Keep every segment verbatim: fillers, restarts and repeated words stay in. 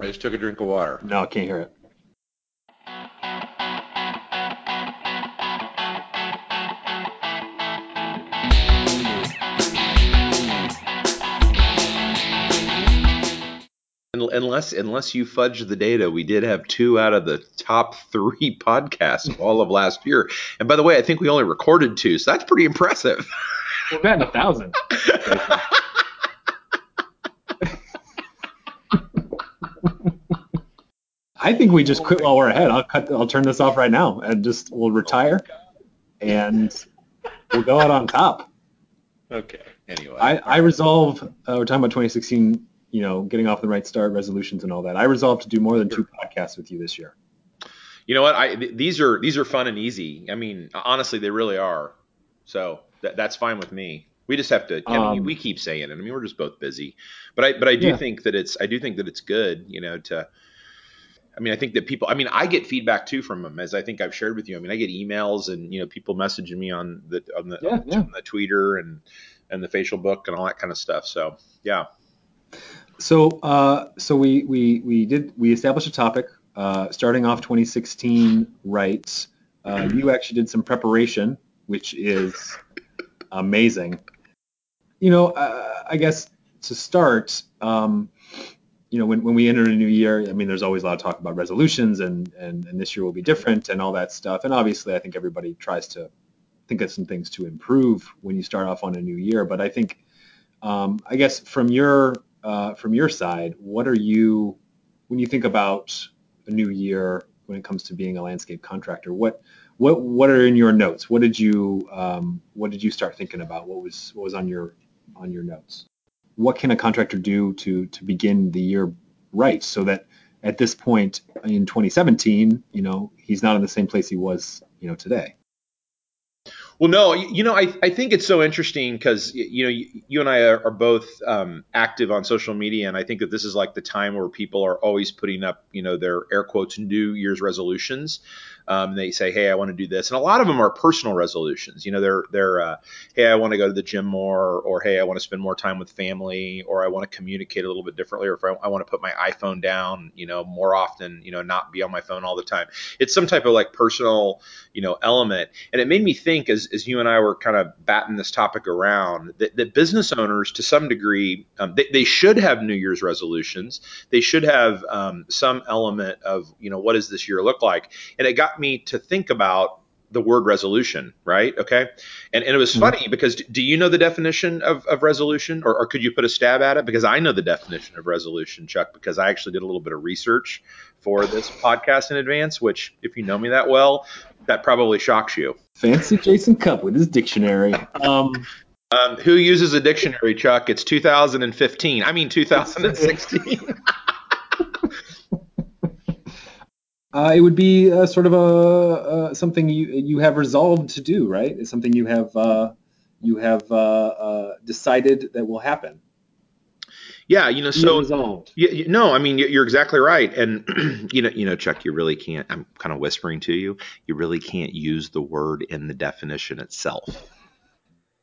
I just took a drink of water. No, I can't hear it. Unless unless you fudge the data, we did have two out of the top three podcasts of all of last year. And by the way, I think we only recorded two, so that's pretty impressive. We're batting a thousand. I think we just quit while we're ahead. I'll cut. I'll turn this off right now, and just we'll retire, and we'll go out on top. Okay. Anyway, I, I resolve. Uh, we're talking about twenty sixteen. You know, getting off the right start, resolutions, and all that. I resolved to do more than two podcasts with you this year. You know what? I th- these are these are fun and easy. I mean, honestly, they really are. So th- that's fine with me. We just have to. I um, mean, we keep saying it. I mean, we're just both busy. But I but I do yeah. think that it's I do think that it's good. You know, to. I mean, I think that people, I mean, I get feedback too from them, as I think I've shared with you. I mean, I get emails and, you know, people messaging me on the, on the, yeah, on yeah. the Twitter and, and the facial book and all that kind of stuff. So, yeah. So, uh, so we, we, we did, we established a topic, uh, starting off twenty sixteen right. Uh, you actually did some preparation, which is amazing. You know, uh, I guess to start, um, you know, when, when we enter a new year, I mean, there's always a lot of talk about resolutions and, and, and this year will be different and all that stuff. And obviously, I think everybody tries to think of some things to improve when you start off on a new year. But I think, um, I guess from your uh, from your side, what are you, when you think about a new year, when it comes to being a landscape contractor, what what what are in your notes? What did you um, what did you start thinking about? What was what was on your on your notes? What can a contractor do to, to begin the year right, so that at this point in twenty seventeen, you know, he's not in the same place he was, you know, today? Well, no, you know, I, I think it's so interesting because, you know, you, you and I are, are both um, active on social media. And I think that this is like the time where people are always putting up, you know, their air quotes New Year's resolutions. Um, they say, hey, I want to do this. And a lot of them are personal resolutions. You know, they're they're uh, hey, I want to go to the gym more, or hey, I want to spend more time with family, or I want to communicate a little bit differently, or if I, I want to put my iPhone down, you know, more often, you know, not be on my phone all the time. It's some type of like personal, you know, element. And it made me think as as you and I were kind of batting this topic around, that, that business owners, to some degree, um, they, they should have New Year's resolutions. They should have um, some element of, you know, what does this year look like? And it got me to think about the word resolution, right? Okay. And and it was funny because do you know the definition of, of resolution, or, or could you put a stab at it? Because I know the definition of resolution, Chuck, because I actually did a little bit of research for this podcast in advance, which if you know me that well, that probably shocks you. Fancy Jason Cupp with his dictionary. Um, um, who uses a dictionary, Chuck? It's two thousand fifteen. I mean, two thousand sixteen. Uh, it would be uh, sort of a uh, something you you have resolved to do, right? It's something you have uh, you have uh, uh, decided that will happen. Yeah, you know, so resolved. You, you, no, I mean you're exactly right, and you know, you know, Chuck, you really can't. I'm kind of whispering to you. You really can't use the word in the definition itself.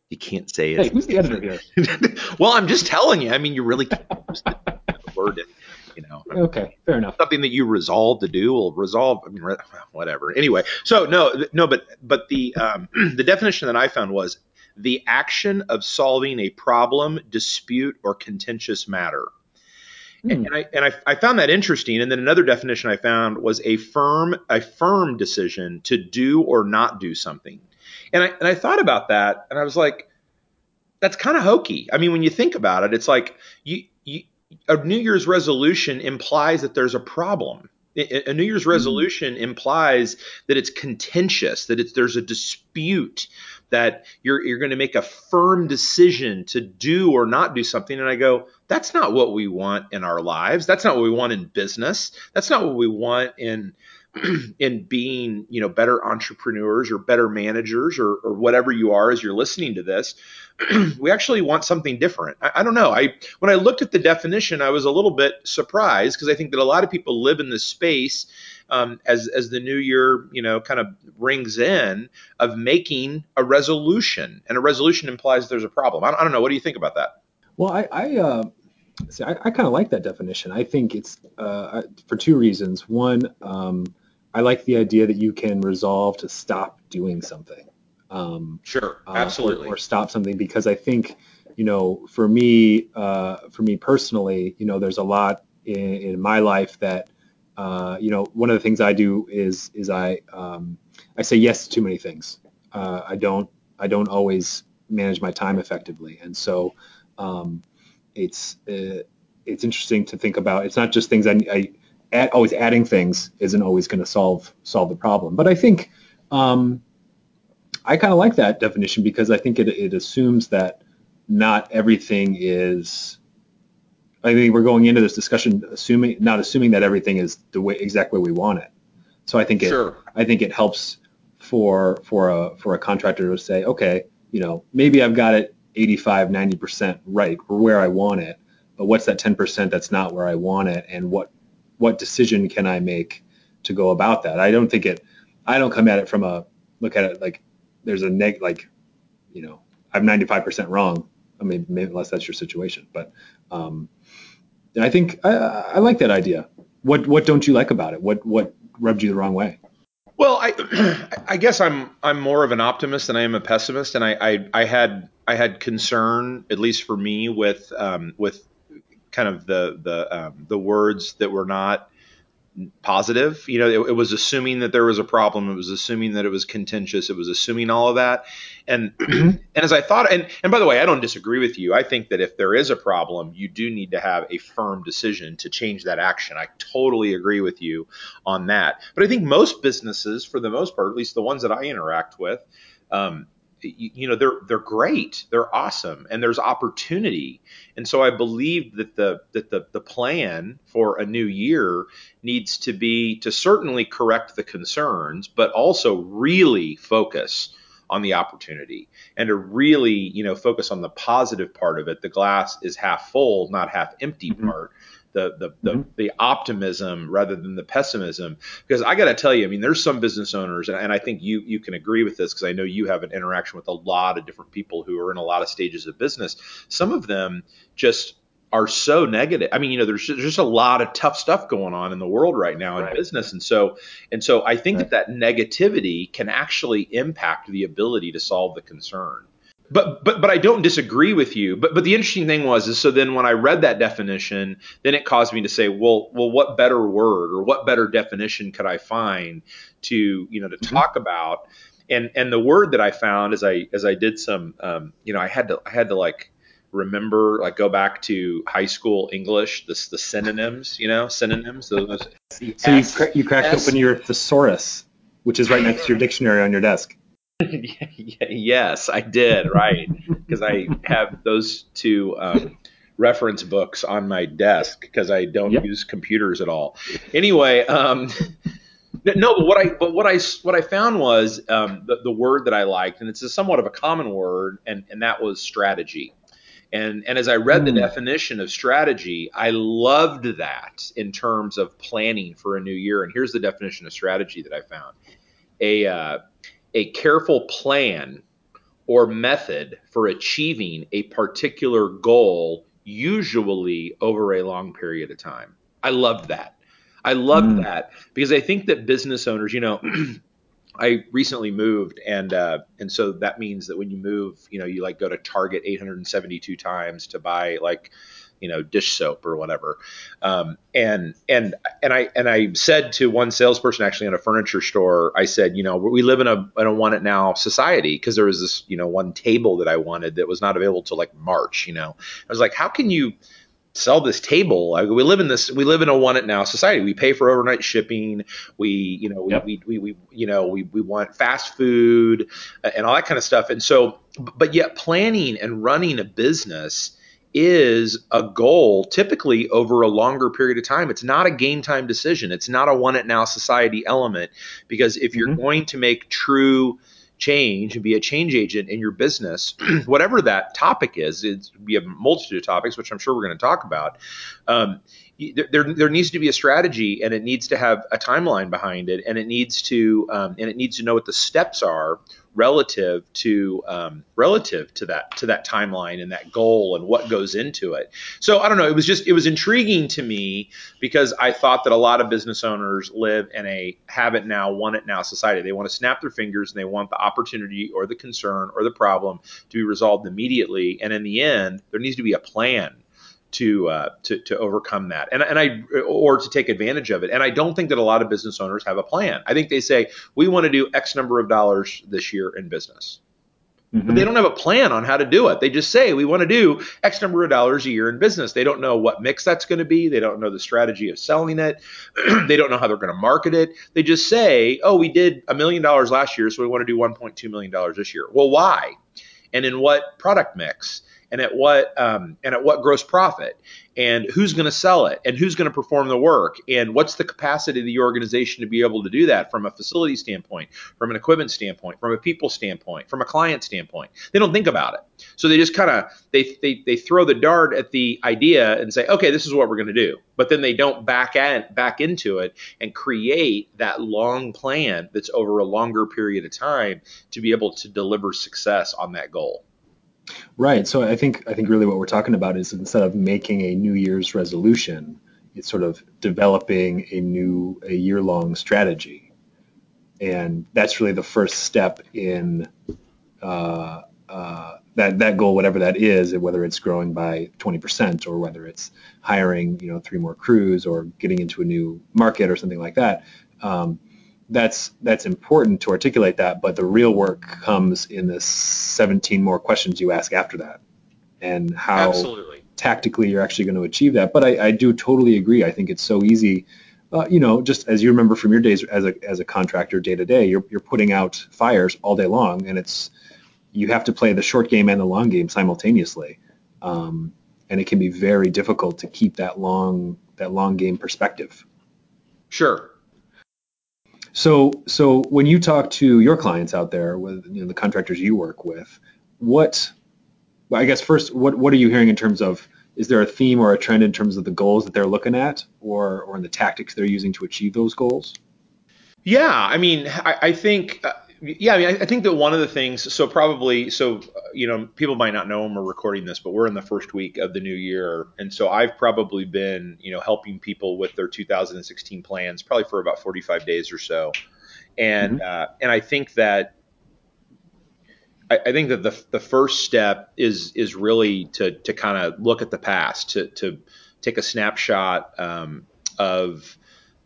You can't say it. Hey, who's the editor here? Well, I'm just telling you. I mean, you really can't use the, the word in. You know, okay, fair enough. Something that you resolve to do will resolve, I mean, whatever. Anyway, so no, no, but but the um, the definition that I found was the action of solving a problem, dispute, or contentious matter. Hmm. And, and I and I, I found that interesting. And then another definition I found was a firm a firm decision to do or not do something. And I and I thought about that, and I was like, that's kind of hokey. I mean, when you think about it, it's like you you. A New Year's resolution implies that there's a problem. A New Year's resolution implies that it's contentious, that it's, there's a dispute, that you're you're going to make a firm decision to do or not do something. And I go, that's not what we want in our lives. That's not what we want in business. That's not what we want in in being, you know, better entrepreneurs or better managers or, or whatever you are as you're listening to this. We actually want something different. I, I don't know. I when I looked at the definition, I was a little bit surprised because I think that a lot of people live in this space um, as as the new year, you know, kind of rings in of making a resolution, and a resolution implies there's a problem. I don't, I don't know. What do you think about that? Well, I I, uh, See, I, I kind of like that definition. I think it's uh, for two reasons. One, um, I like the idea that you can resolve to stop doing something. Um, sure, absolutely. Uh, or, or stop something, because I think, you know, for me, uh, for me personally, you know, there's a lot in, in my life that, uh, you know, one of the things I do is is I um, I say yes to too many things. Uh, I don't I don't always manage my time effectively, and so. Um, It's uh, it's interesting to think about. It's not just things. I, I add, always adding things isn't always going to solve solve the problem. But I think um, I kind of like that definition, because I think it it assumes that not everything is. I think we're going into this discussion assuming not assuming that everything is the way exact way we want it. So I think it sure. I think it helps for for a for a contractor to say, okay, you know, maybe I've got it eighty-five, ninety percent right, or where I want it, but what's that ten percent that's not where I want it, and what what decision can I make to go about that? I don't think it, I don't come at it from a, look at it like there's a neg, like, you know, I'm ninety-five percent wrong. I mean, maybe unless that's your situation, but um, I think I, I like that idea. What what don't you like about it? What what rubbed you the wrong way? Well, I I guess I'm I'm more of an optimist than I am a pessimist, and I, I, I had I had concern, at least for me, with um, with kind of the the um, the words that were not positive. You know, it, it was assuming that there was a problem. It was assuming that it was contentious. It was assuming all of that. And and as I thought, and, and by the way, I don't disagree with you. I think that if there is a problem, you do need to have a firm decision to change that action. I totally agree with you on that. But I think most businesses, for the most part, at least the ones that I interact with, um, you, you know, they're they're great. They're awesome. And there's opportunity. And so I believe that the that the the plan for a new year needs to be to certainly correct the concerns, but also really focus on the opportunity, and to really, you know, focus on the positive part of it. The glass is half full, not half empty part, the the the, mm-hmm. the optimism rather than the pessimism. Because I got to tell you, I mean, there's some business owners, and, and I think you you can agree with this, because I know you have an interaction with a lot of different people who are in a lot of stages of business. Some of them just are so negative. I mean, you know, there's just, there's just a lot of tough stuff going on in the world right now in right. business. And so, and so I think right. that that negativity can actually impact the ability to solve the concern. But, but, but I don't disagree with you. But, but the interesting thing was, is so then when I read that definition, then it caused me to say, well, well, what better word or what better definition could I find to, you know, to mm-hmm. talk about? And, and the word that I found as I, as I did some, um, you know, I had to, I had to like, remember, like, go back to high school English, this the synonyms, you know, synonyms. Those. So you, cra- you cracked S- open your thesaurus, which is right next to your dictionary on your desk. Yes, I did, right, because I have those two um, reference books on my desk, because I don't yep. use computers at all. Anyway, um, no, but what I but what I what I found was um, the, the word that I liked, and it's a somewhat of a common word, and and that was strategy. And and as I read the definition of strategy, I loved that in terms of planning for a new year. And here's the definition of strategy that I found. A, uh, a careful plan or method for achieving a particular goal, usually over a long period of time. I loved that. I loved mm. that, because I think that business owners, you know, I recently moved, and uh, and so that means that when you move, you know, you like go to Target eight hundred seventy-two times to buy like, you know, dish soap or whatever. Um, and and and I and I said to one salesperson actually in a furniture store, I said, you know, we live in a in a want it now society, because there was this, you know, one table that I wanted that was not available till like March. You know, I was like, how can you sell this table? I mean, we live in this, we live in a want it now society. We pay for overnight shipping. We, you know, we, yep. we, we, we, you know, we, we want fast food and all that kind of stuff. And so, but yet planning and running a business is a goal typically over a longer period of time. It's not a game time decision. It's not a want it now society element, because if mm-hmm. you're going to make true change and be a change agent in your business, whatever that topic is, it's be a multitude of topics, which I'm sure we're going to talk about. Um, there, there needs to be a strategy, and it needs to have a timeline behind it, and it needs to, um, and it needs to know what the steps are relative to, um, relative to that, to that timeline and that goal and what goes into it. So I don't know. It was just, it was intriguing to me because I thought that a lot of business owners live in a have it now, want it now society. They want to snap their fingers and they want the opportunity or the concern or the problem to be resolved immediately. And in the end, there needs to be a plan to, uh, to, to overcome that and, and I, or to take advantage of it. And I don't think that a lot of business owners have a plan. I think they say, we want to do X number of dollars this year in business, mm-hmm. but they don't have a plan on how to do it. They just say, we want to do X number of dollars a year in business. They don't know what mix that's going to be. They don't know the strategy of selling it. They don't know how they're going to market it. They just say, oh, we did a million dollars last year, so we want to do one point two million dollars this year. Well, why? And in what product mix? And at what um, and at what gross profit, and who's going to sell it, and who's going to perform the work, and what's the capacity of the organization to be able to do that from a facility standpoint, from an equipment standpoint, from a people standpoint, from a client standpoint. They don't think about it, so they just kind of they, they they throw the dart at the idea and say, okay, this is what we're going to do, but then they don't back at back into it and create that long plan that's over a longer period of time to be able to deliver success on that goal. Right. So I think I think really what we're talking about is instead of making a New Year's resolution, it's sort of developing a new a year-long strategy, and that's really the first step in uh, uh, that that goal, whatever that is, whether it's growing by twenty percent or whether it's hiring, you know, three more crews or getting into a new market or something like that. Um, That's that's important to articulate that, but the real work comes in the seventeen more questions you ask after that, and how Absolutely. Tactically you're actually going to achieve that. But I, I do totally agree. I think it's so easy, uh, you know, just as you remember from your days as a as a contractor day to day, you're you're putting out fires all day long, and it's you have to play the short game and the long game simultaneously, um, and it can be very difficult to keep that long that long game perspective. Sure. So, so when you talk to your clients out there, with you know, the contractors you work with, what, well, I guess first, what, what are you hearing in terms of, is there a theme or a trend in terms of the goals that they're looking at, or, or in the tactics they're using to achieve those goals? Yeah, I mean, I, I think, uh, yeah, I mean, I, I think that one of the things, so probably, so, you know, people might not know when we're recording this, but we're in the first week of the new year. And so I've probably been, you know, helping people with their two thousand sixteen plans, probably for about forty-five days or so. And, mm-hmm. uh, and I think that, I, I think that the the first step is, is really to, to kind of look at the past, to, to take a snapshot, um, of,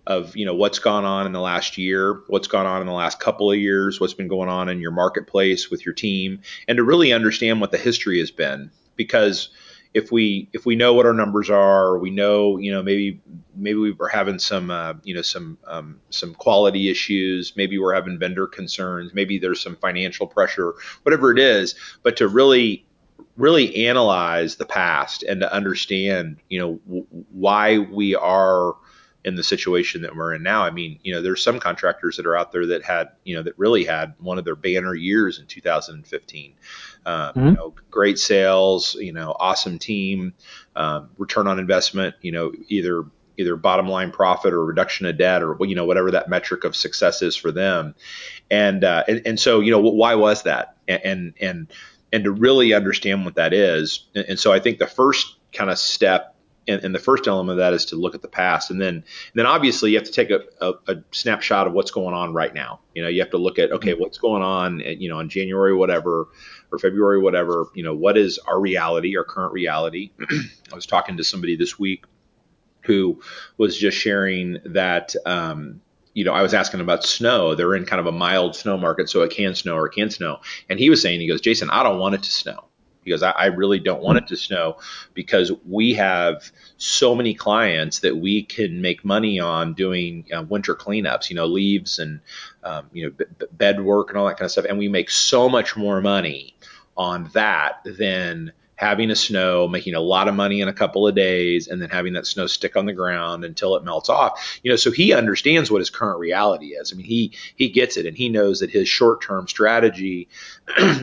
of, you know, what's gone on in the last year, what's gone on in the last couple of years, what's been going on in your marketplace with your team, and to really understand what the history has been. Because if we if we know what our numbers are, we know, you know, maybe maybe we were having some, uh, you know, some um, some quality issues, maybe we're having vendor concerns, maybe there's some financial pressure, whatever it is, but to really really analyze the past and to understand, you know, w- why we are in the situation that we're in now. I mean, you know, there's some contractors that are out there that had, you know, that really had one of their banner years in two thousand fifteen. Um, mm-hmm. You know, great sales, you know, awesome team, um, return on investment, you know, either either bottom line profit or reduction of debt or, you know, whatever that metric of success is for them. And uh, and, and so, you know, why was that? And and and, and to really understand what that is. And, and so I think the first kind of step, And, and the first element of that is to look at the past. And then, and then obviously you have to take a, a, a snapshot of what's going on right now. You know, you have to look at, okay, what's going on, at, you know, on January, whatever, or February, whatever, you know, what is our reality, our current reality? I was talking to somebody this week who was just sharing that, um, you know, I was asking about snow. They're in kind of a mild snow market, so it can snow or it can snow. And he was saying, he goes, Jason, I don't want it to snow. He goes, I, I really don't want it to snow because we have so many clients that we can make money on doing uh, winter cleanups, you know, leaves and, um, you know, b- b- bed work and all that kind of stuff. And we make so much more money on that than having a snow, making a lot of money in a couple of days, and then having that snow stick on the ground until it melts off. You know, so he understands what his current reality is. I mean, he he gets it, and he knows that his short-term strategy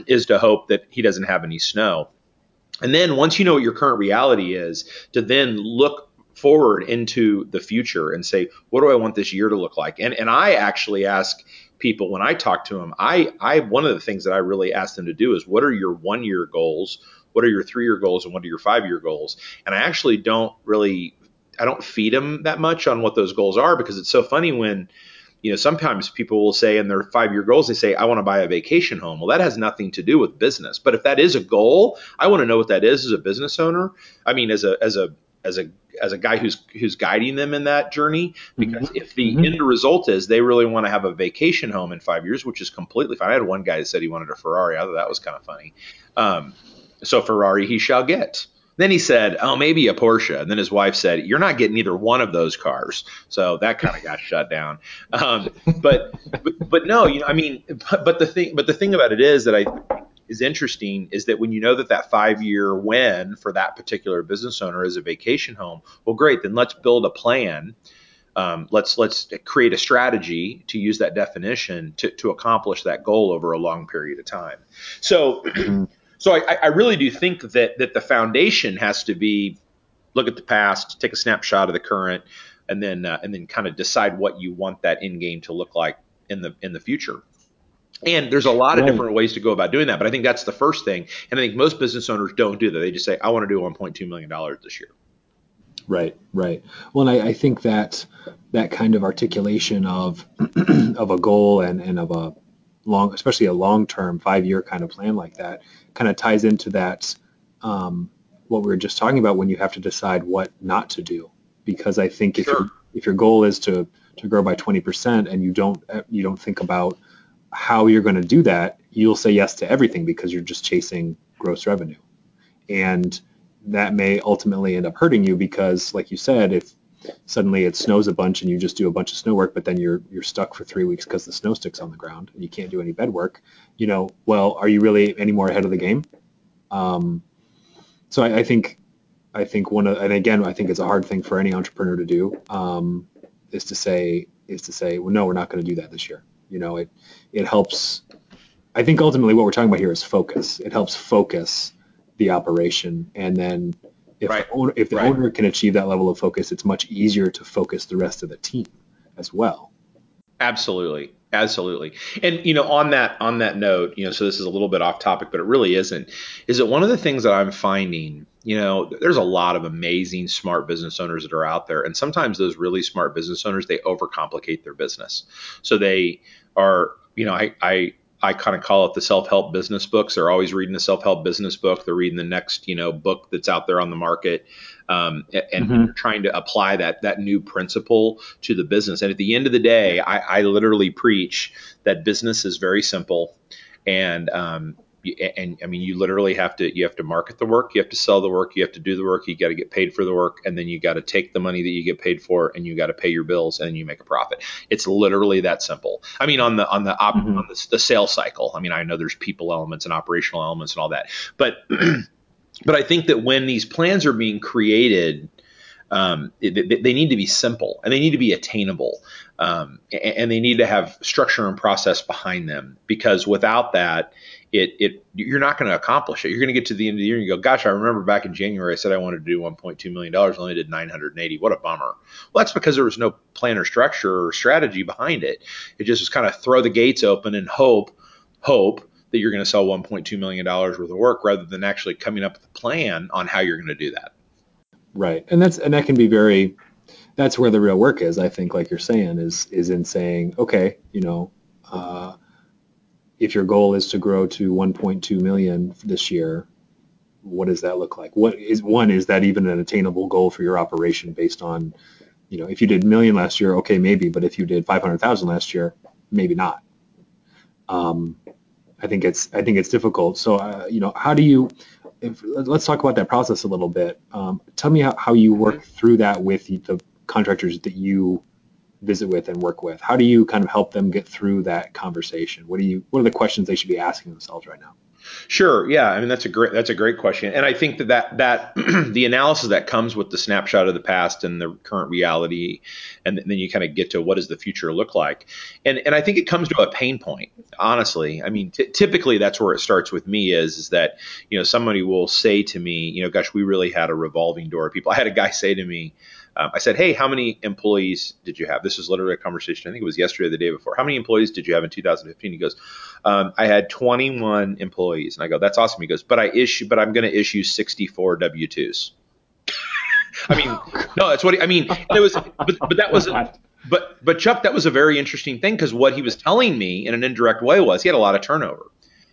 is to hope that he doesn't have any snow. And then once you know what your current reality is, to then look forward into the future and say, what do I want this year to look like? And and I actually ask people when I talk to them, I, I one of the things that I really ask them to do is, what are your one-year goals? What are your three-year goals? And what are your five-year goals? And I actually don't really, I don't feed them that much on what those goals are, because it's so funny when, you know, sometimes people will say in their five-year goals, they say, I want to buy a vacation home. Well, that has nothing to do with business. But if that is a goal, I want to know what that is as a business owner. I mean, as a as a as a as a guy who's who's guiding them in that journey, because mm-hmm. if the mm-hmm. end result is they really want to have a vacation home in five years, which is completely fine. I had one guy that said he wanted a Ferrari. I thought that was kind of funny. Um, so Ferrari he shall get. Then he said, oh, maybe a Porsche. And then his wife said, you're not getting either one of those cars. So that kind of got shut down. Um, but, but, but no, you know, I mean, but, but the thing, but the thing about it is that I think is interesting is that when you know that that five year win for that particular business owner is a vacation home, well, great, then let's build a plan. Um, let's, let's create a strategy, to use that definition, to, to accomplish that goal over a long period of time. So, So I, I really do think that that the foundation has to be, look at the past, take a snapshot of the current, and then uh, and then kind of decide what you want that end game to look like in the in the future. And there's a lot of right. different ways to go about doing that, but I think that's the first thing. And I think most business owners don't do that. They just say, I want to do one point two million dollars this year. Right, right. Well, and I, I think that that kind of articulation of of a goal and and of a long, especially a long-term five-year kind of plan like that, kind of ties into that, um, what we were just talking about when you have to decide what not to do. Because I think if, sure. if your goal is to, to grow by twenty percent and you don't, you don't think about how you're going to do that, you'll say yes to everything because you're just chasing gross revenue. And that may ultimately end up hurting you because, like you said, if suddenly it snows a bunch and you just do a bunch of snow work, but then you're you're stuck for three weeks because the snow sticks on the ground and you can't do any bed work, you know, well, are you really any more ahead of the game? Um, so I, I think I think one of, and again, I think it's a hard thing for any entrepreneur to do, um, is to say is to say, well, no, we're not going to do that this year. You know, it it helps. I think ultimately what we're talking about here is focus. It helps focus the operation, and then If, right. the owner, if the right. owner can achieve that level of focus, it's much easier to focus the rest of the team as well. Absolutely. Absolutely. And, you know, on that on that note, you know, so this is a little bit off topic, but it really isn't, is that one of the things that I'm finding, you know, there's a lot of amazing smart business owners that are out there. And sometimes those really smart business owners, they overcomplicate their business. So they are, you know, I, I I kind of call it the self-help business books. They're always reading a self-help business book. They're reading the next, you know, book that's out there on the market, um, and mm-hmm. they're trying to apply that that new principle to the business. And at the end of the day, I, I literally preach that business is very simple, and um, and I mean, you literally have to you have to market the work, you have to sell the work, you have to do the work, you got to get paid for the work, and then you got to take the money that you get paid for, and you got to pay your bills, and you make a profit. It's literally that simple. I mean, on the on the op- mm-hmm. on the, the sales cycle. I mean, I know there's people elements and operational elements and all that, but but I think that when these plans are being created, um, it, they need to be simple and they need to be attainable, um, and, and they need to have structure and process behind them, because without that, It, it, you're not going to accomplish it. You're going to get to the end of the year and you go, gosh, I remember back in January, I said I wanted to do one point two million dollars, I only did nine hundred eighty. What a bummer. Well, that's because there was no plan or structure or strategy behind it. It just was kind of throw the gates open and hope, hope that you're going to sell one point two million dollars worth of work, rather than actually coming up with a plan on how you're going to do that. Right. And that's, and that can be very, that's where the real work is, I think, like you're saying, is, is in saying, okay, you know, uh, if your goal is to grow to one point two million this year, what does that look like? What is one? Is that even an attainable goal for your operation based on, you know, if you did million last year, okay, maybe, but if you did five hundred thousand last year, maybe not. Um, I think it's I think it's difficult. So, uh, you know, how do you? If, let's talk about that process a little bit. Um, tell me how, how you work through that with the contractors that you visit with and work with. How do you kind of help them get through that conversation? What do you, what are the questions they should be asking themselves right now? Sure. Yeah. I mean, that's a great, that's a great question. And I think that that, that the analysis that comes with the snapshot of the past and the current reality, and then you kind of get to what does the future look like? And, and I think it comes to a pain point, honestly. I mean, t- typically that's where it starts with me is, is that, you know, somebody will say to me, you know, gosh, we really had a revolving door of people. I had a guy say to me, Um, I said, hey, how many employees did you have? This was literally a conversation. I think it was yesterday or the day before. How many employees did you have in two thousand fifteen? He goes, um, I had twenty-one employees. And I go, that's awesome. He goes, but I issue, but I'm going to issue sixty-four W twos. I mean, no, that's what he, I mean. It was, but, but that wasn't. But but Chuck, that was a very interesting thing, because what he was telling me in an indirect way was he had a lot of turnover.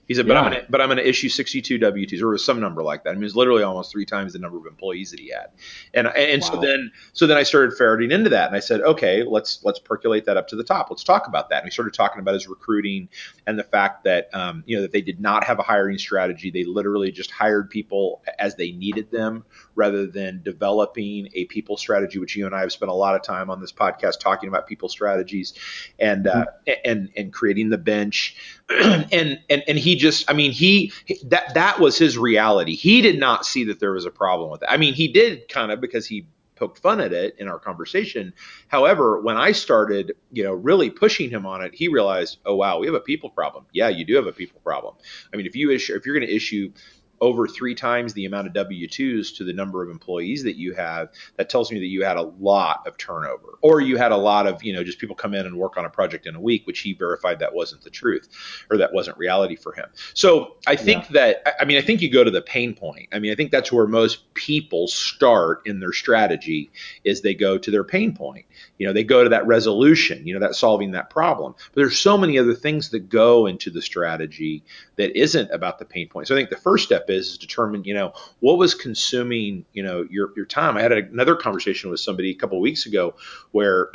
He said, but yeah. I'm gonna, but I'm going to issue sixty-two W twos, or some number like that. I mean, it was literally almost three times the number of employees that he had. And and wow. so then so then I started ferreting into that, and I said, okay, let's let's percolate that up to the top. Let's talk about that. And we started talking about his recruiting and the fact that um, you know that they did not have a hiring strategy. They literally just hired people as they needed them, rather than developing a people strategy, which you and I have spent a lot of time on this podcast talking about people strategies, and mm-hmm. uh, and and creating the bench, and and and he. Just, I mean, he that that was his reality. He did not see that there was a problem with it. I mean, he did kind of, because he poked fun at it in our conversation. However, when I started, you know, really pushing him on it, he realized, oh wow, we have a people problem. Yeah, you do have a people problem. I mean, if you issue, if you're going to issue over three times the amount of W twos to the number of employees that you have, that tells me that you had a lot of turnover, or you had a lot of, you know, just people come in and work on a project in a week, which he verified that wasn't the truth, or that wasn't reality for him. So I think yeah. that, I mean, I think you go to the pain point. I mean, I think that's where most people start in their strategy, is they go to their pain point. You know, they go to that resolution, you know, that solving that problem. But there's so many other things that go into the strategy that isn't about the pain point. So I think the first step is, is determine, you know, what was consuming, you know, your, your time. I had another conversation with somebody a couple of weeks ago where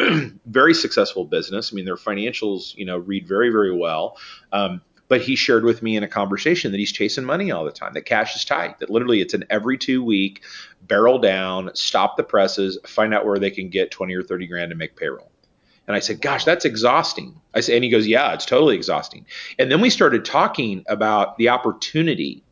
very successful business. I mean, their financials, you know, read very, very well. Um, but he shared with me in a conversation that he's chasing money all the time, that cash is tight, that literally it's an every two week barrel down, stop the presses, find out where they can get twenty or thirty grand to make payroll. And I said, gosh, that's exhausting. I said, and he goes, yeah, it's totally exhausting. And then we started talking about the opportunity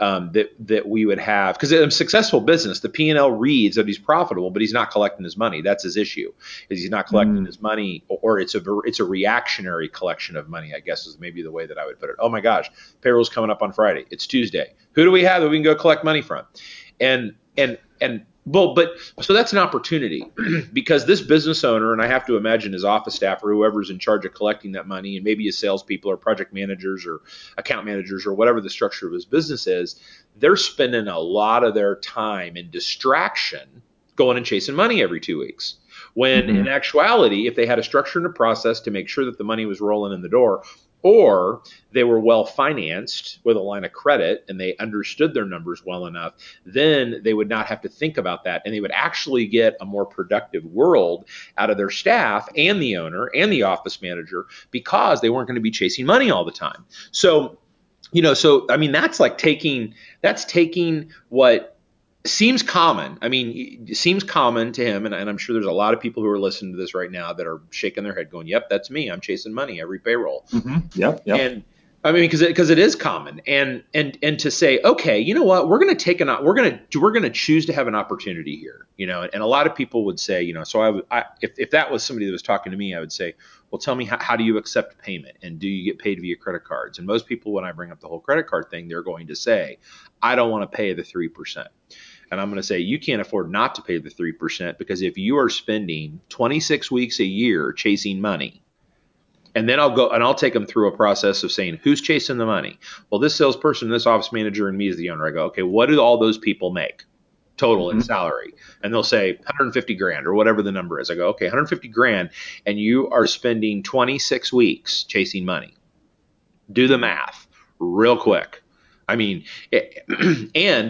Um, that that we would have, because in a successful business, the P and L reads that he's profitable, but he's not collecting his money. That's his issue, is he's not collecting mm. his money, or, or it's a it's a reactionary collection of money, I guess is maybe the way that I would put it. Oh my gosh, payroll's coming up on Friday. It's Tuesday. Who do we have that we can go collect money from? And and and well, but so that's an opportunity, because this business owner, and I have to imagine his office staff or whoever's in charge of collecting that money, and maybe his salespeople or project managers or account managers or whatever the structure of his business is, they're spending a lot of their time in distraction going and chasing money every two weeks. When mm-hmm. in actuality, if they had a structure and a process to make sure that the money was rolling in the door, or they were well financed with a line of credit and they understood their numbers well enough, then they would not have to think about that, and they would actually get a more productive world out of their staff and the owner and the office manager, because they weren't going to be chasing money all the time. So, you know, so I mean, that's like taking that's taking what seems common. I mean, it seems common to him. And, and I'm sure there's a lot of people who are listening to this right now that are shaking their head going, yep, that's me. I'm chasing money every payroll. Mm-hmm. Yep, yep. And I mean, because it, because it is common. And, and, and to say, okay, you know what, we're going to take an, we're going to, we're going to choose to have an opportunity here, you know, and, and a lot of people would say, you know, so I would, I, if, if that was somebody that was talking to me, I would say, well, tell me how, how do you accept payment, and do you get paid via credit cards? And most people, when I bring up the whole credit card thing, they're going to say, I don't want to pay the three percent. And I'm going to say, you can't afford not to pay the three percent, because if you are spending twenty-six weeks a year chasing money, and then I'll go and I'll take them through a process of saying, who's chasing the money? Well, this salesperson, this office manager, and me as the owner. I go, okay, what do all those people make total in salary? And they'll say one hundred fifty grand or whatever the number is. I go, okay, one hundred fifty grand, and you are spending twenty-six weeks chasing money. Do the math real quick. I mean, and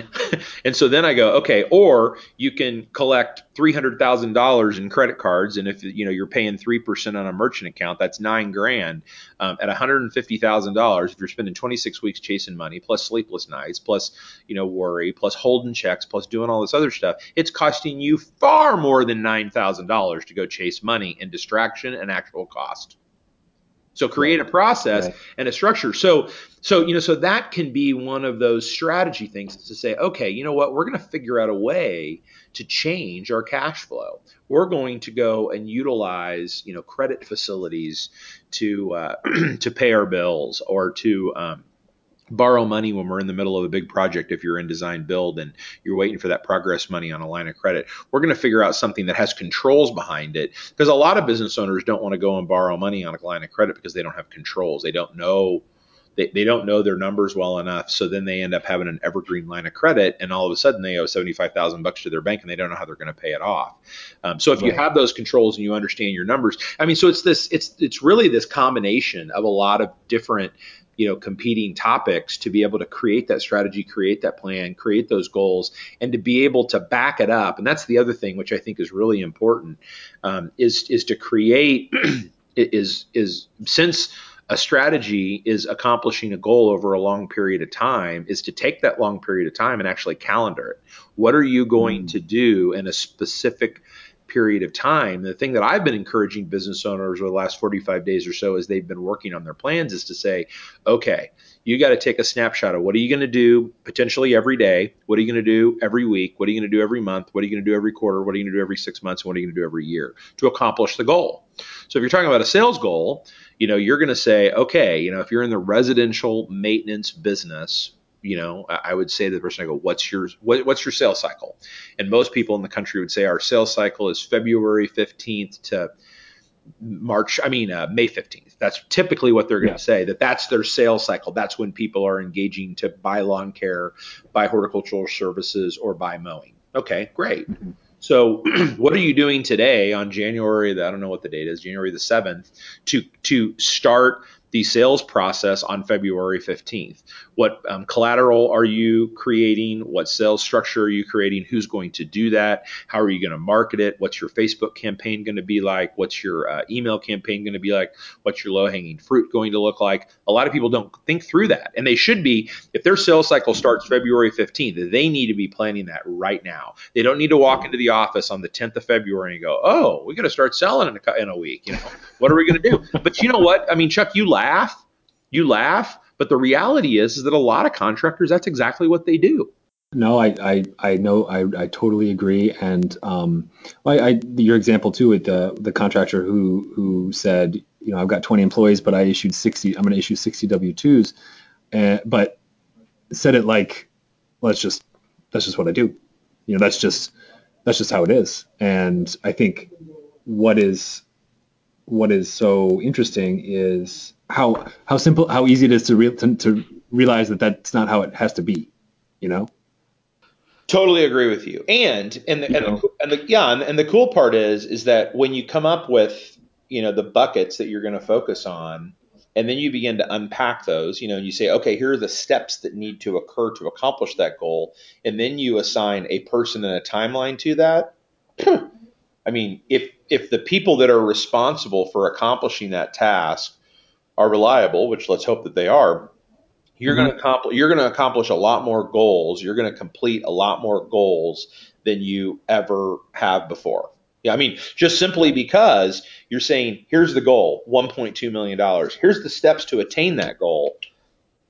and so then I go, okay, or you can collect three hundred thousand dollars in credit cards, and if you know you're paying three percent on a merchant account, that's nine grand um, at one hundred fifty thousand dollars. If you're spending twenty-six weeks chasing money, plus sleepless nights, plus you know worry, plus holding checks, plus doing all this other stuff, it's costing you far more than nine thousand dollars to go chase money in distraction and actual cost. So create a process right. and a structure. So, so, you know, so that can be one of those strategy things, is to say, okay, you know what, we're going to figure out a way to change our cash flow. We're going to go and utilize, you know, credit facilities to, uh, to pay our bills, or to, um, borrow money when we're in the middle of a big project. If you're in design build and you're waiting for that progress money on a line of credit, we're going to figure out something that has controls behind it, because a lot of business owners don't want to go and borrow money on a line of credit because they don't have controls. They don't know they, they don't know their numbers well enough. So then they end up having an evergreen line of credit, and all of a sudden they owe seventy-five thousand bucks to their bank and they don't know how they're going to pay it off. Um, so if you have those controls and you understand your numbers, I mean, so it's this, it's, it's really this combination of a lot of different, you know, competing topics to be able to create that strategy, create that plan, create those goals, and to be able to back it up. And that's the other thing, which I think is really important, um, is, is to create is, is since a strategy is accomplishing a goal over a long period of time, is to take that long period of time and actually calendar it. What are you going mm. to do in a specific period of time? The thing that I've been encouraging business owners over the last forty-five days or so as they've been working on their plans is to say, okay, you got to take a snapshot of what are you going to do potentially every day? What are you going to do every week? What are you going to do every month? What are you going to do every quarter? What are you going to do every six months? What are you going to do every year to accomplish the goal? So if you're talking about a sales goal, you know, you're going to say, okay, you know, if you're in the residential maintenance business, you know, I would say to the person, I go, what's your, what, what's your sales cycle? And most people in the country would say our sales cycle is February fifteenth to March, I mean, uh, May fifteenth. That's typically what they're going to yeah. say, that that's their sales cycle. That's when people are engaging to buy lawn care, buy horticultural services, or buy mowing. Okay, great. Mm-hmm. So what are you doing today on January, the, I don't know what the date is, January the seventh, to, to start the sales process on February fifteenth? What um, collateral are you creating? What sales structure are you creating? Who's going to do that? How are you going to market it? What's your Facebook campaign going to be like? What's your uh, email campaign going to be like? What's your low-hanging fruit going to look like? A lot of people don't think through that, and they should be. If their sales cycle starts February fifteenth, they need to be planning that right now. They don't need to walk into the office on the tenth of February and go, oh, we got to start selling in a, in a week. You know, what are we going to do? But you know what? I mean, Chuck, you laugh, you laugh, but the reality is, is that a lot of contractors, that's exactly what they do. No, I, I, I know, I, I totally agree. And um, I, I, your example too, with the the contractor who who said, you know, I've got twenty employees, but I issued sixty. I'm going to issue sixty W twos, uh, but said it like, well, that's just that's just what I do. You know, that's just that's just how it is. And I think what is what is so interesting is how how simple, how easy it is to, re- to to realize that that's not how it has to be, you know? Totally agree with you. And and the, and, the, and the yeah, and, and the cool part is is that when you come up with, you know, the buckets that you're going to focus on, and then you begin to unpack those, you know, and you say, okay, here are the steps that need to occur to accomplish that goal, and then you assign a person and a timeline to that. I mean, if if the people that are responsible for accomplishing that task are reliable, which let's hope that they are, you're going to accompl- you're going to accomplish a lot more goals. You're going to complete a lot more goals than you ever have before. Yeah, I mean, just simply because you're saying, here's the goal, one point two million dollars. Here's the steps to attain that goal.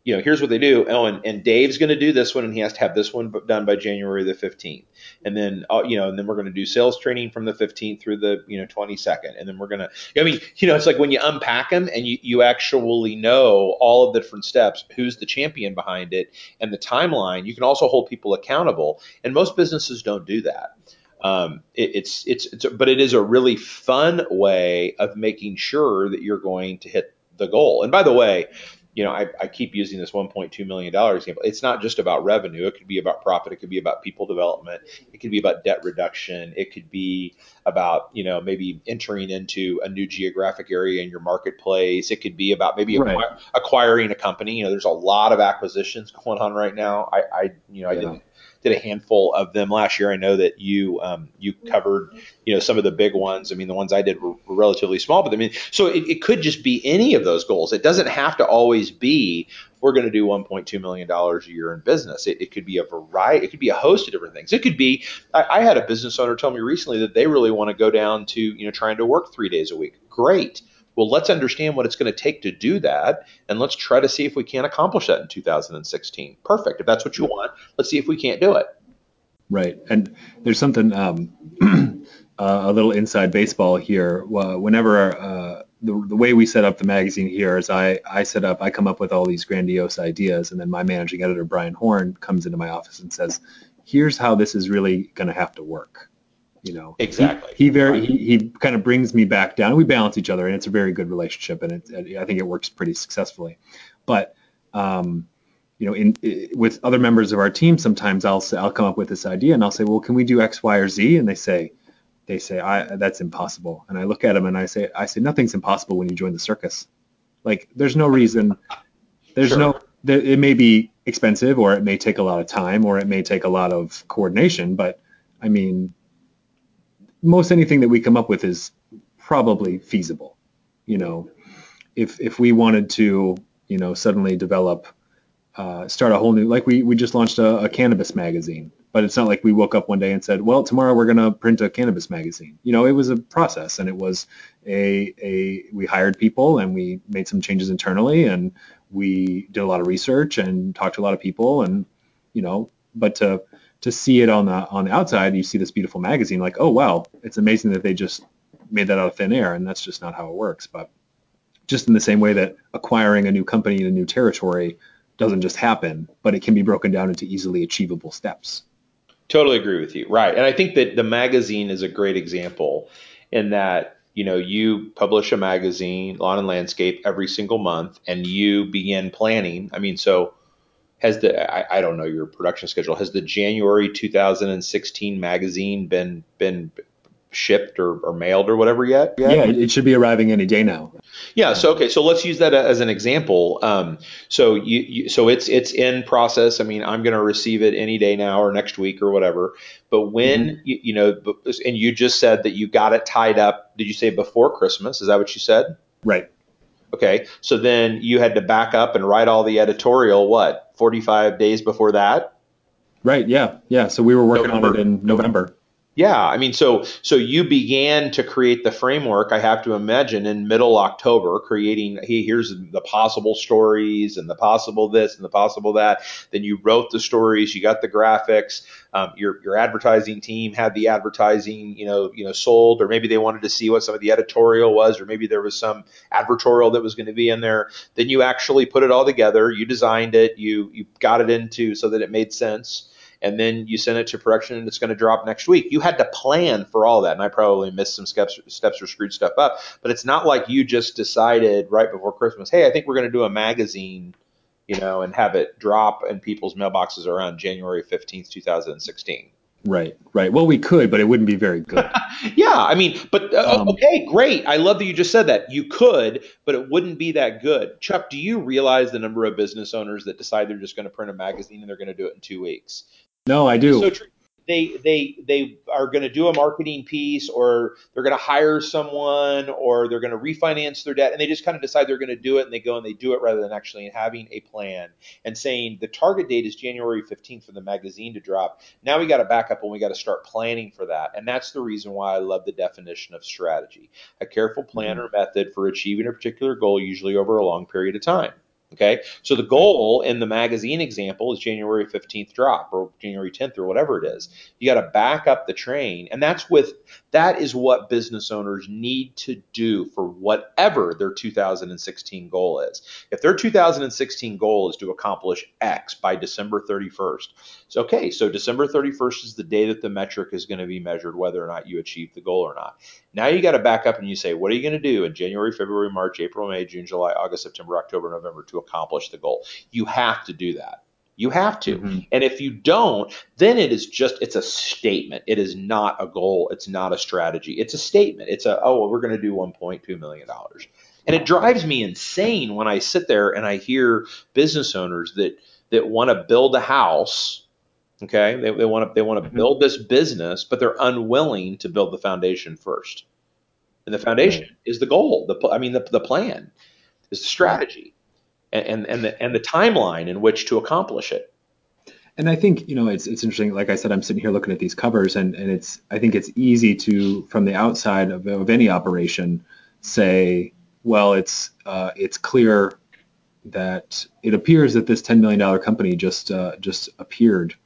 You know, here's what they do. Oh, and, and Dave's going to do this one, and he has to have this one done by January the fifteenth. And then, uh, you know, and then we're going to do sales training from the fifteenth through the, you know, twenty-second. And then we're going to, I mean, you know, it's like when you unpack them and you, you actually know all of the different steps, who's the champion behind it, and the timeline, you can also hold people accountable. And most businesses don't do that. Um, it, it's, it's, it's, but it is a really fun way of making sure that you're going to hit the goal. And by the way, you know, I, I keep using this one point two million dollars example. It's not just about revenue. It could be about profit. It could be about people development. It could be about debt reduction. It could be about, you know, maybe entering into a new geographic area in your marketplace. It could be about maybe right. acquire, acquiring a company. You know, there's a lot of acquisitions going on right now. I, I you know, I yeah. didn't. did a handful of them last year. I know that you um, you covered, you know, some of the big ones. I mean, the ones I did were, were relatively small, but I mean, so it, it could just be any of those goals. It doesn't have to always be, we're going to do one point two million dollars a year in business. It, it could be a variety. It could be a host of different things. It could be, I, I had a business owner tell me recently that they really want to go down to, you know, trying to work three days a week. Great. Well, let's understand what it's going to take to do that, and let's try to see if we can't accomplish that in two thousand sixteen. Perfect. If that's what you want, let's see if we can't do it. Right. And there's something, um, uh, a little inside baseball here. Uh, whenever uh, the, the way we set up the magazine here is I, I set up, I come up with all these grandiose ideas, and then my managing editor, Brian Horn, comes into my office and says, here's how this is really going to have to work. You know, exactly. He, he very he, he kind of brings me back down. We balance each other, and it's a very good relationship, and it, I think it works pretty successfully. But um, you know, in, in with other members of our team, sometimes I'll say, I'll come up with this idea, and I'll say, well, can we do X, Y, or Z? And they say, they say, I that's impossible. And I look at them, and I say, I say, nothing's impossible when you join the circus. Like, there's no reason. There's sure. no. There, it may be expensive, or it may take a lot of time, or it may take a lot of coordination. But I mean, most anything that we come up with is probably feasible. You know, if if we wanted to, you know, suddenly develop, uh, start a whole new, like we, we just launched a, a cannabis magazine, but it's not like we woke up one day and said, well, tomorrow we're going to print a cannabis magazine. You know, it was a process, and it was a, a, we hired people, and we made some changes internally, and we did a lot of research and talked to a lot of people, and, you know, but to, to see it on the on the outside, you see this beautiful magazine, like, oh, wow, it's amazing that they just made that out of thin air, and that's just not how it works. But just in the same way that acquiring a new company in a new territory doesn't just happen, but it can be broken down into easily achievable steps. Totally agree with you. Right. And I think that the magazine is a great example in that, you know, you publish a magazine, Lawn and Landscape, every single month, and you begin planning. I mean, so Has the I, I don't know your production schedule. Has the January two thousand sixteen magazine been been shipped or, or mailed or whatever yet? yet? Yeah, it should be arriving any day now. Yeah. So okay. So let's use that as an example. Um. So you, you so it's it's in process. I mean, I'm going to receive it any day now or next week or whatever. But when mm-hmm. you, you know, and you just said that you got it tied up. Did you say before Christmas? Is that what you said? Right. Okay, so then you had to back up and write all the editorial, what, forty-five days before that? Right, yeah, yeah. So we were working November. on it in November. Yeah, I mean, so so you began to create the framework, I have to imagine, in middle October, creating, hey, here's the possible stories and the possible this and the possible that. Then you wrote the stories, you got the graphics, um, your your advertising team had the advertising, you know, you know, sold, or maybe they wanted to see what some of the editorial was, or maybe there was some advertorial that was going to be in there. Then you actually put it all together, you designed it, you you got it into so that it made sense. And then you send it to production, and it's going to drop next week. You had to plan for all that, and I probably missed some steps, steps or screwed stuff up. But it's not like you just decided right before Christmas, hey, I think we're going to do a magazine, you know, and have it drop in people's mailboxes around January fifteenth, two thousand sixteen. Right, right. Well, we could, but it wouldn't be very good. Yeah, I mean, but uh, um, okay, great. I love that you just said that. You could, but it wouldn't be that good. Chuck, do you realize the number of business owners that decide they're just going to print a magazine and they're going to do it in two weeks? No, I do. So they they they are going to do a marketing piece, or they're going to hire someone, or they're going to refinance their debt, and they just kind of decide they're going to do it, and they go and they do it rather than actually having a plan and saying the target date is January fifteenth for the magazine to drop. Now we got to back up and we got to start planning for that, and that's the reason why I love the definition of strategy: a careful plan mm-hmm. or method for achieving a particular goal, usually over a long period of time. Okay, so the goal in the magazine example is January fifteenth drop, or January tenth, or whatever it is. You got to back up the train, and that's with that is what business owners need to do for whatever their two thousand sixteen goal is. If their two thousand sixteen goal is to accomplish X by December thirty-first, so okay, so December thirty-first is the day that the metric is going to be measured, whether or not you achieve the goal or not. Now you got to back up and you say, what are you going to do in January, February, March, April, May, June, July, August, September, October, November to accomplish the goal? You have to do that. You have to. Mm-hmm. And if you don't, then it is just, it's a statement. It is not a goal. It's not a strategy. It's a statement. It's a, oh, well, we're going to do one point two million dollars. And it drives me insane when I sit there and I hear business owners that, that want to build a house. Okay, they, they want to they want to build this business, but they're unwilling to build the foundation first. And the foundation is the goal. The I mean, the the plan is the strategy, and and, and the and the timeline in which to accomplish it. And I think, you know, it's it's interesting. Like I said, I'm sitting here looking at these covers, and, and it's I think it's easy to, from the outside of, of any operation, say, well, it's uh, it's clear that it appears that this ten million dollar company just uh, just appeared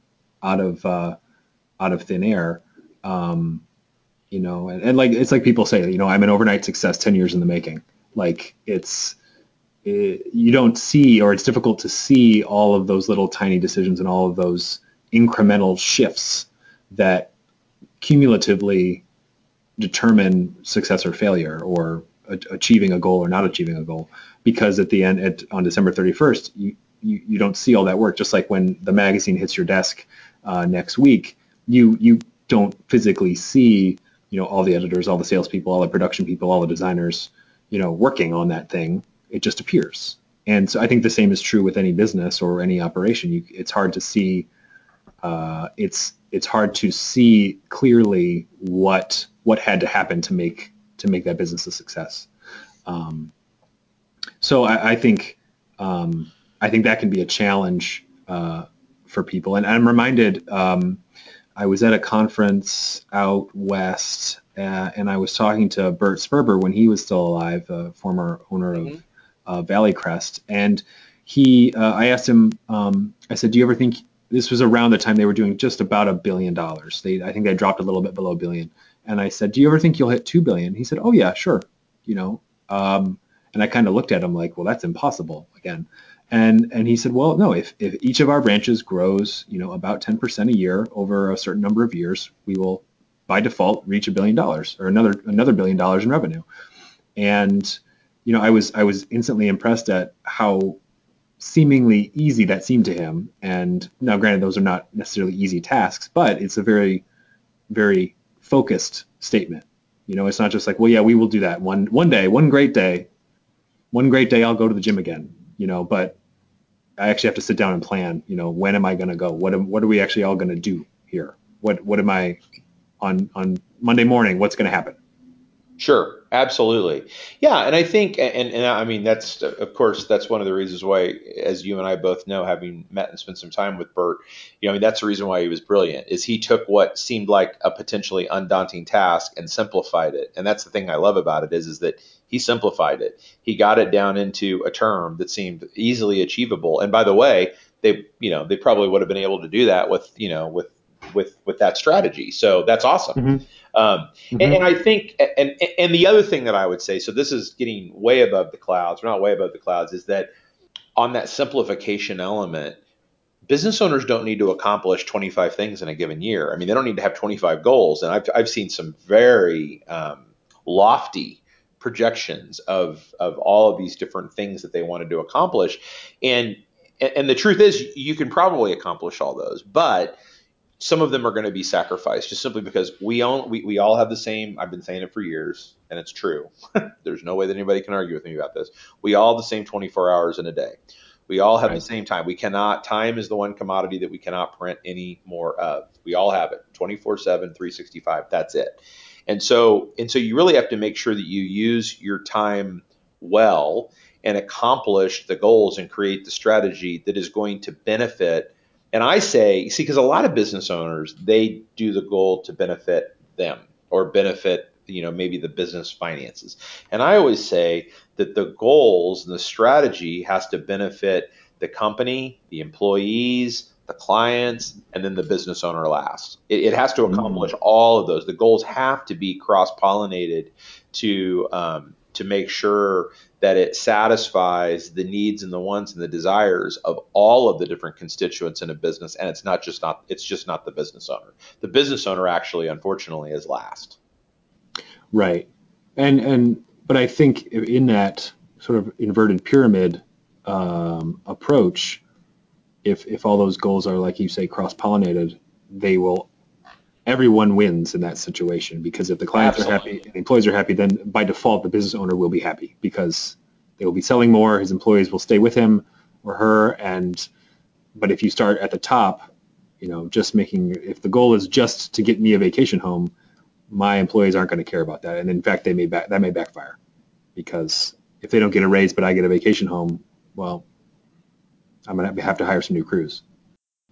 out of uh, out of thin air. Um, you know, and, and like, it's like people say, you know, I'm an overnight success, ten years in the making. Like it's, it, you don't see, or it's difficult to see all of those little tiny decisions and all of those incremental shifts that cumulatively determine success or failure, or a, achieving a goal or not achieving a goal. Because at the end, at, on December thirty-first, you, you, you don't see all that work. Just like when the magazine hits your desk uh, next week, you, you don't physically see, you know, all the editors, all the salespeople, all the production people, all the designers, you know, working on that thing. It just appears. And so I think the same is true with any business or any operation. You, it's hard to see. Uh, it's it's hard to see clearly what what had to happen to make to make that business a success. Um, so I, I think um, I think that can be a challenge uh, for people. And I'm reminded. Um, I was at a conference out west, uh, and I was talking to Bert Sperber when he was still alive, uh, former owner mm-hmm. of uh, Valley Crest. And he, uh, I asked him, um, I said, do you ever think, this was around the time they were doing just about a billion dollars. They, I think they dropped a little bit below a billion. And I said, do you ever think you'll hit two billion? He said, oh yeah, sure. You know, um, and I kind of looked at him like, well, that's impossible again. And and he said, well, no, if, if each of our branches grows, you know, about ten percent a year over a certain number of years, we will, by default, reach a billion dollars or another another billion dollars in revenue. And, you know, I was I was instantly impressed at how seemingly easy that seemed to him. And now, granted, those are not necessarily easy tasks, but it's a very, very focused statement. You know, it's not just like, well, yeah, we will do that one one day, one great day, one great day, I'll go to the gym again. You know, but I actually have to sit down and plan, you know, when am I going to go? What am, what are we actually all going to do here? What what am I on on Monday morning? What's going to happen? Sure. Absolutely. Yeah. And I think and, and I mean, that's, of course, that's one of the reasons why, as you and I both know, having met and spent some time with Bert, you know, I mean, that's the reason why he was brilliant, is he took what seemed like a potentially undaunting task and simplified it. And that's the thing I love about it is, is that he simplified it. He got it down into a term that seemed easily achievable. And by the way, they, you know, they probably would have been able to do that with, you know, with with with that strategy. So that's awesome. Mm-hmm. Um, mm-hmm. And, and I think, and and the other thing that I would say, so this is getting way above the clouds, or not way above the clouds, is that on that simplification element, business owners don't need to accomplish twenty-five things in a given year. I mean, they don't need to have twenty-five goals. And I've I've seen some very um, lofty projections of of all of these different things that they wanted to accomplish. And and the truth is, you can probably accomplish all those, but some of them are going to be sacrificed just simply because we all, we, we all have the same, I've been saying it for years, and it's true. There's no way that anybody can argue with me about this. We all have the same twenty-four hours in a day. We all have right. the same time. We cannot, time is the one commodity that we cannot print any more of. We all have it twenty-four seven, three sixty-five. That's it. And so, and so you really have to make sure that you use your time well and accomplish the goals and create the strategy that is going to benefit. And I say, see, because a lot of business owners, they do the goal to benefit them or benefit, you know, maybe the business finances. And I always say that the goals and the strategy has to benefit the company, the employees, the clients, and then the business owner last. It, it has to accomplish mm-hmm. all of those. The goals have to be cross-pollinated to um, to make sure that it satisfies the needs and the wants and the desires of all of the different constituents in a business. And it's not just not, it's just not the business owner. The business owner actually, unfortunately, is last. Right. And, and, but I think in that sort of inverted pyramid um, approach, if, if all those goals are, like you say, cross-pollinated, they will, everyone wins in that situation, because if the clients Absolutely. Are happy and the employees are happy, then by default, the business owner will be happy because they will be selling more. His employees will stay with him or her. And, but if you start at the top, you know, just making, if the goal is just to get me a vacation home, my employees aren't going to care about that. And in fact, they may back, that may backfire, because if they don't get a raise, but I get a vacation home, well, I'm going to have to hire some new crews.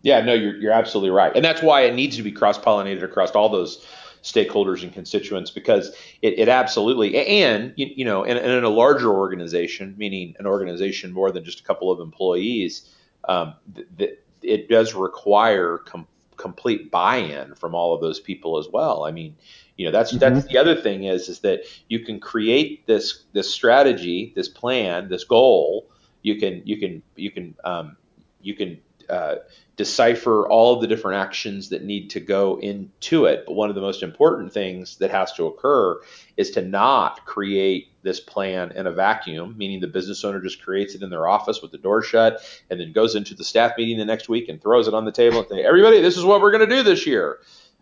Yeah, no, you're you're absolutely right. And that's why it needs to be cross-pollinated across all those stakeholders and constituents, because it, it absolutely, and, you, you know, and, and in a larger organization, meaning an organization more than just a couple of employees, um, th- th- it does require com- complete buy-in from all of those people as well. I mean, you know, that's, mm-hmm. that's the other thing is, is that you can create this, this strategy, this plan, this goal. You can, you can, you can, um, you can, uh, decipher all of the different actions that need to go into it. But one of the most important things that has to occur is to not create this plan in a vacuum, meaning the business owner just creates it in their office with the door shut and then goes into the staff meeting the next week and throws it on the table and say, everybody, this is what we're going to do this year.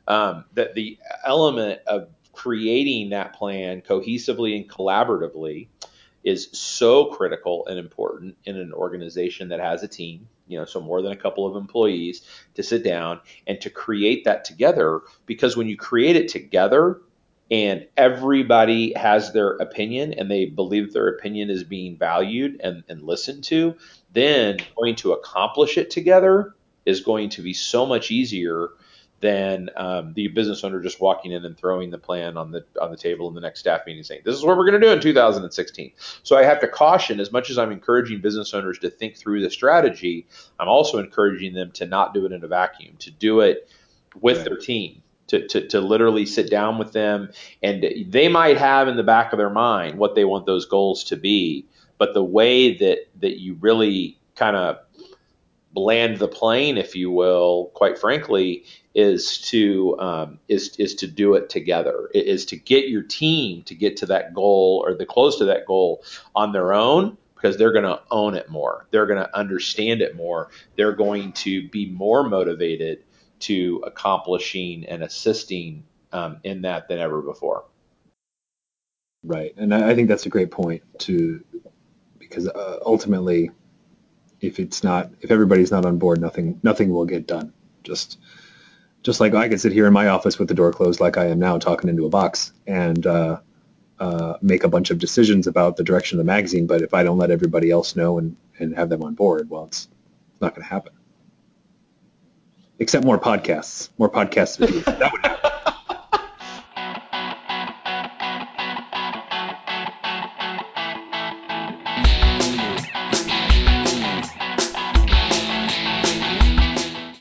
Um, that the element of creating that plan cohesively and collaboratively is so critical and important in an organization that has a team, you know, so more than a couple of employees, to sit down and to create that together. Because when you create it together and everybody has their opinion and they believe their opinion is being valued and, and listened to, then going to accomplish it together is going to be so much easier than um, the business owner just walking in and throwing the plan on the on the table in the next staff meeting saying, this is what we're going to do in two thousand sixteen. So I have to caution, as much as I'm encouraging business owners to think through the strategy, I'm also encouraging them to not do it in a vacuum, to do it with right. their team, to, to, to literally sit down with them. And they might have in the back of their mind what they want those goals to be, but the way that, that you really kind of land the plane, if you will, quite frankly, is to um, is is to do it together. It is to get your team to get to that goal or the close to that goal on their own, because they're going to own it more. They're going to understand it more. They're going to be more motivated to accomplishing and assisting um, in that than ever before. Right, and I think that's a great point too, because uh, ultimately, if it's not, if everybody's not on board, nothing nothing will get done. Just Just like I could sit here in my office with the door closed like I am now, talking into a box, and uh, uh, make a bunch of decisions about the direction of the magazine. But if I don't let everybody else know and, and have them on board, well, it's not going to happen. Except more podcasts. More podcasts. That would happen.